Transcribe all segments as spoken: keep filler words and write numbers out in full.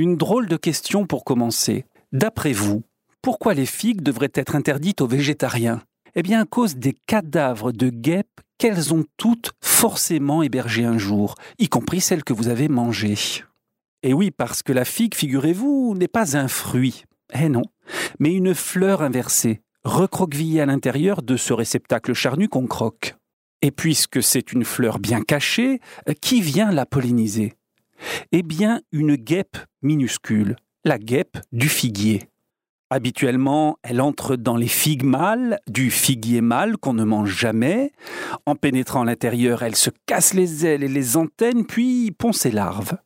Une drôle de question pour commencer. D'après vous, pourquoi les figues devraient être interdites aux végétariens ? Eh bien, à cause des cadavres de guêpes qu'elles ont toutes forcément hébergées un jour, y compris celles que vous avez mangées. Et oui, parce que la figue, figurez-vous, n'est pas un fruit. Eh non, mais une fleur inversée, recroquevillée à l'intérieur de ce réceptacle charnu qu'on croque. Et puisque c'est une fleur bien cachée, qui vient la polliniser ? Eh bien, une guêpe minuscule, la guêpe du figuier. Habituellement, elle entre dans les figues mâles, du figuier mâle qu'on ne mange jamais. En pénétrant à l'intérieur, elle se casse les ailes et les antennes, puis pond ses larves.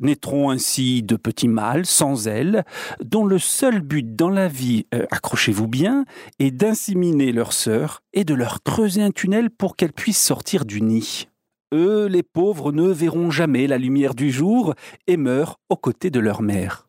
Naîtront ainsi de petits mâles sans ailes, dont le seul but dans la vie, euh, accrochez-vous bien, est d'inséminer leurs sœurs et de leur creuser un tunnel pour qu'elles puissent sortir du nid. Eux, les pauvres, ne verront jamais la lumière du jour et meurent aux côtés de leur mère.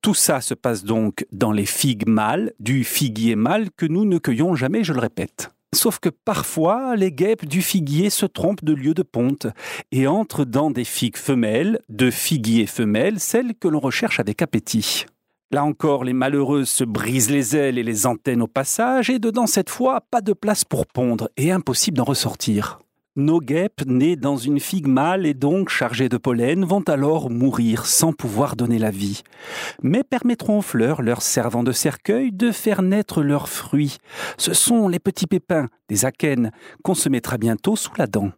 Tout ça se passe donc dans les figues mâles, du figuier mâle que nous ne cueillons jamais, je le répète. Sauf que parfois, les guêpes du figuier se trompent de lieu de ponte et entrent dans des figues femelles, de figuier femelles, celles que l'on recherche avec appétit. Là encore, les malheureuses se brisent les ailes et les antennes au passage et dedans, cette fois, pas de place pour pondre et impossible d'en ressortir. Nos guêpes, nées dans une figue mâle et donc chargées de pollen, vont alors mourir sans pouvoir donner la vie. Mais permettront aux fleurs, leurs servants de cercueil, de faire naître leurs fruits. Ce sont les petits pépins, des akènes, qu'on se mettra bientôt sous la dent.